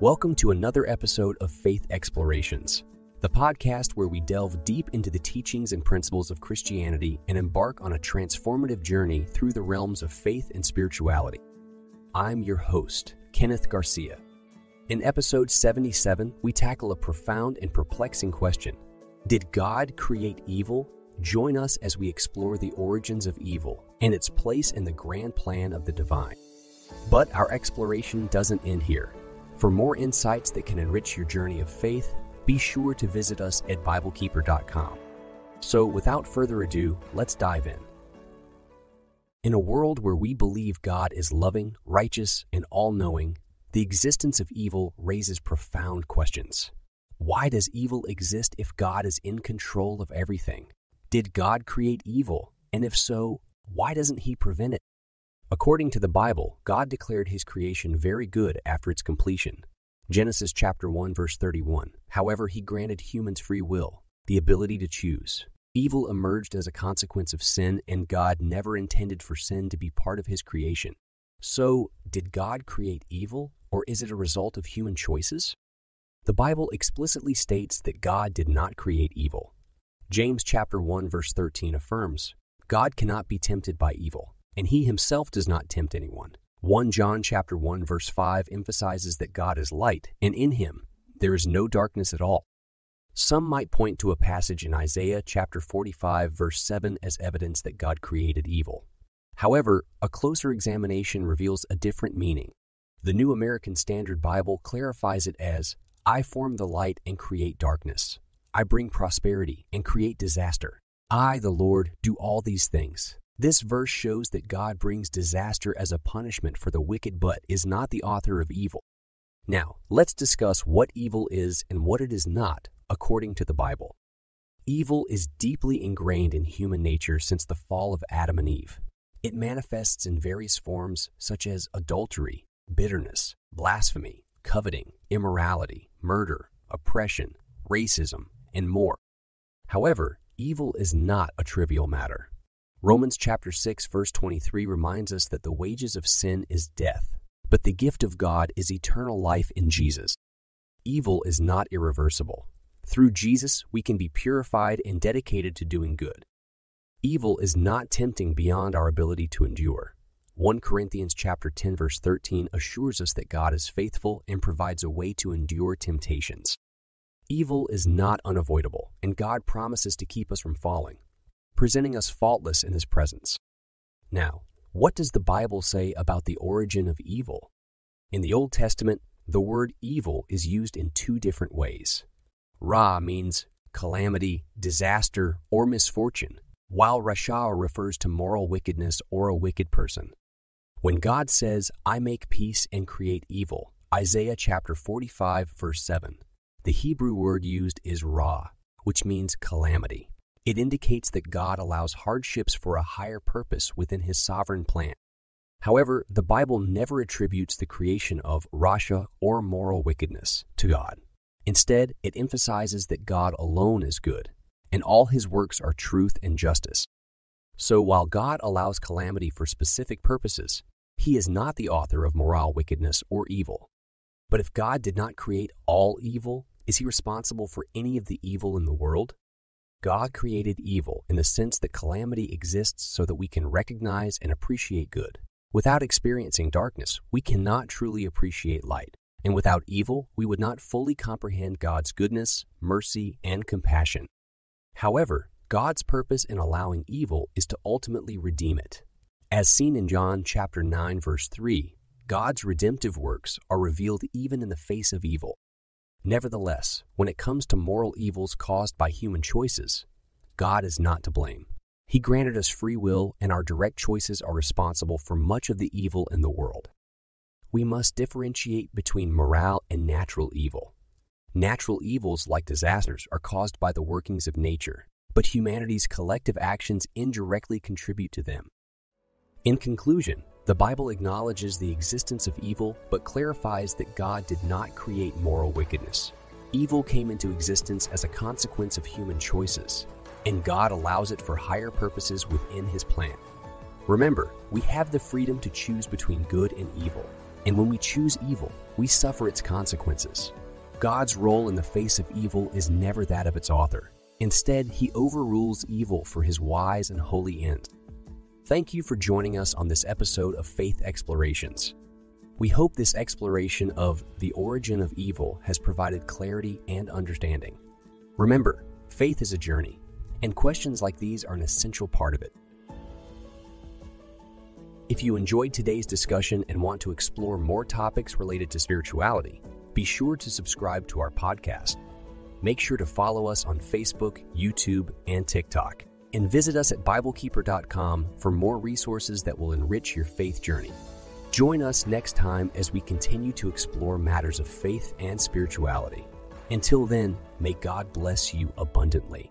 Welcome to another episode of Faith Explorations, the podcast where we delve deep into the teachings and principles of Christianity and embark on a transformative journey through the realms of faith and spirituality. I'm your host, Kenneth Garcia. In episode 77, we tackle a profound and perplexing question. Did God create evil? Join us as we explore the origins of evil and its place in the grand plan of the divine. But our exploration doesn't end here. For more insights that can enrich your journey of faith, be sure to visit us at BibleKeeper.com. So without further ado, let's dive in. In a world where we believe God is loving, righteous, and all-knowing, the existence of evil raises profound questions. Why does evil exist if God is in control of everything? Did God create evil? And if so, why doesn't He prevent it? According to the Bible, God declared His creation very good after its completion. Genesis chapter 1, verse 31. However, He granted humans free will, the ability to choose. Evil emerged as a consequence of sin, and God never intended for sin to be part of His creation. So, did God create evil, or is it a result of human choices? The Bible explicitly states that God did not create evil. James chapter 1, verse 13 affirms, God cannot be tempted by evil, and He Himself does not tempt anyone. 1 John chapter 1, verse 5 emphasizes that God is light, and in Him there is no darkness at all. Some might point to a passage in Isaiah chapter 45, verse 7 as evidence that God created evil. However, a closer examination reveals a different meaning. The New American Standard Bible clarifies it as, I form the light and create darkness. I bring prosperity and create disaster. I, the Lord, do all these things. This verse shows that God brings disaster as a punishment for the wicked but is not the author of evil. Now, let's discuss what evil is and what it is not, according to the Bible. Evil is deeply ingrained in human nature since the fall of Adam and Eve. It manifests in various forms such as adultery, bitterness, blasphemy, coveting, immorality, murder, oppression, racism, and more. However, evil is not a trivial matter. Romans chapter 6, verse 23 reminds us that the wages of sin is death, but the gift of God is eternal life in Jesus. Evil is not irreversible. Through Jesus, we can be purified and dedicated to doing good. Evil is not tempting beyond our ability to endure. 1 Corinthians chapter 10, verse 13 assures us that God is faithful and provides a way to endure temptations. Evil is not unavoidable, and God promises to keep us from falling, presenting us faultless in His presence. Now, what does the Bible say about the origin of evil? In the Old Testament, the word evil is used in two different ways. Ra means calamity, disaster, or misfortune, while rasha refers to moral wickedness or a wicked person. When God says, I make peace and create evil, Isaiah chapter 45, verse 7, the Hebrew word used is ra, which means calamity. It indicates that God allows hardships for a higher purpose within His sovereign plan. However, the Bible never attributes the creation of rasha or moral wickedness to God. Instead, it emphasizes that God alone is good, and all His works are truth and justice. So while God allows calamity for specific purposes, He is not the author of moral wickedness or evil. But if God did not create all evil, is He responsible for any of the evil in the world? God created evil in the sense that calamity exists so that we can recognize and appreciate good. Without experiencing darkness, we cannot truly appreciate light, and without evil, we would not fully comprehend God's goodness, mercy, and compassion. However, God's purpose in allowing evil is to ultimately redeem it. As seen in John chapter 9, verse 3, God's redemptive works are revealed even in the face of evil. Nevertheless, when it comes to moral evils caused by human choices, God is not to blame. He granted us free will, and our direct choices are responsible for much of the evil in the world. We must differentiate between moral and natural evil. Natural evils, like disasters, are caused by the workings of nature, but humanity's collective actions indirectly contribute to them. In conclusion, the Bible acknowledges the existence of evil, but clarifies that God did not create moral wickedness. Evil came into existence as a consequence of human choices, and God allows it for higher purposes within His plan. Remember, we have the freedom to choose between good and evil, And when we choose evil, we suffer its consequences. God's role in the face of evil is never that of its author. Instead, he overrules evil for his wise and holy end. Thank you for joining us on this episode of Faith Explorations. We hope this exploration of the origin of evil has provided clarity and understanding. Remember, faith is a journey, and questions like these are an essential part of it. If you enjoyed today's discussion and want to explore more topics related to spirituality, be sure to subscribe to our podcast. Make sure to follow us on Facebook, YouTube, and TikTok. And visit us at BibleKeeper.com for more resources that will enrich your faith journey. Join us next time as we continue to explore matters of faith and spirituality. Until then, may God bless you abundantly.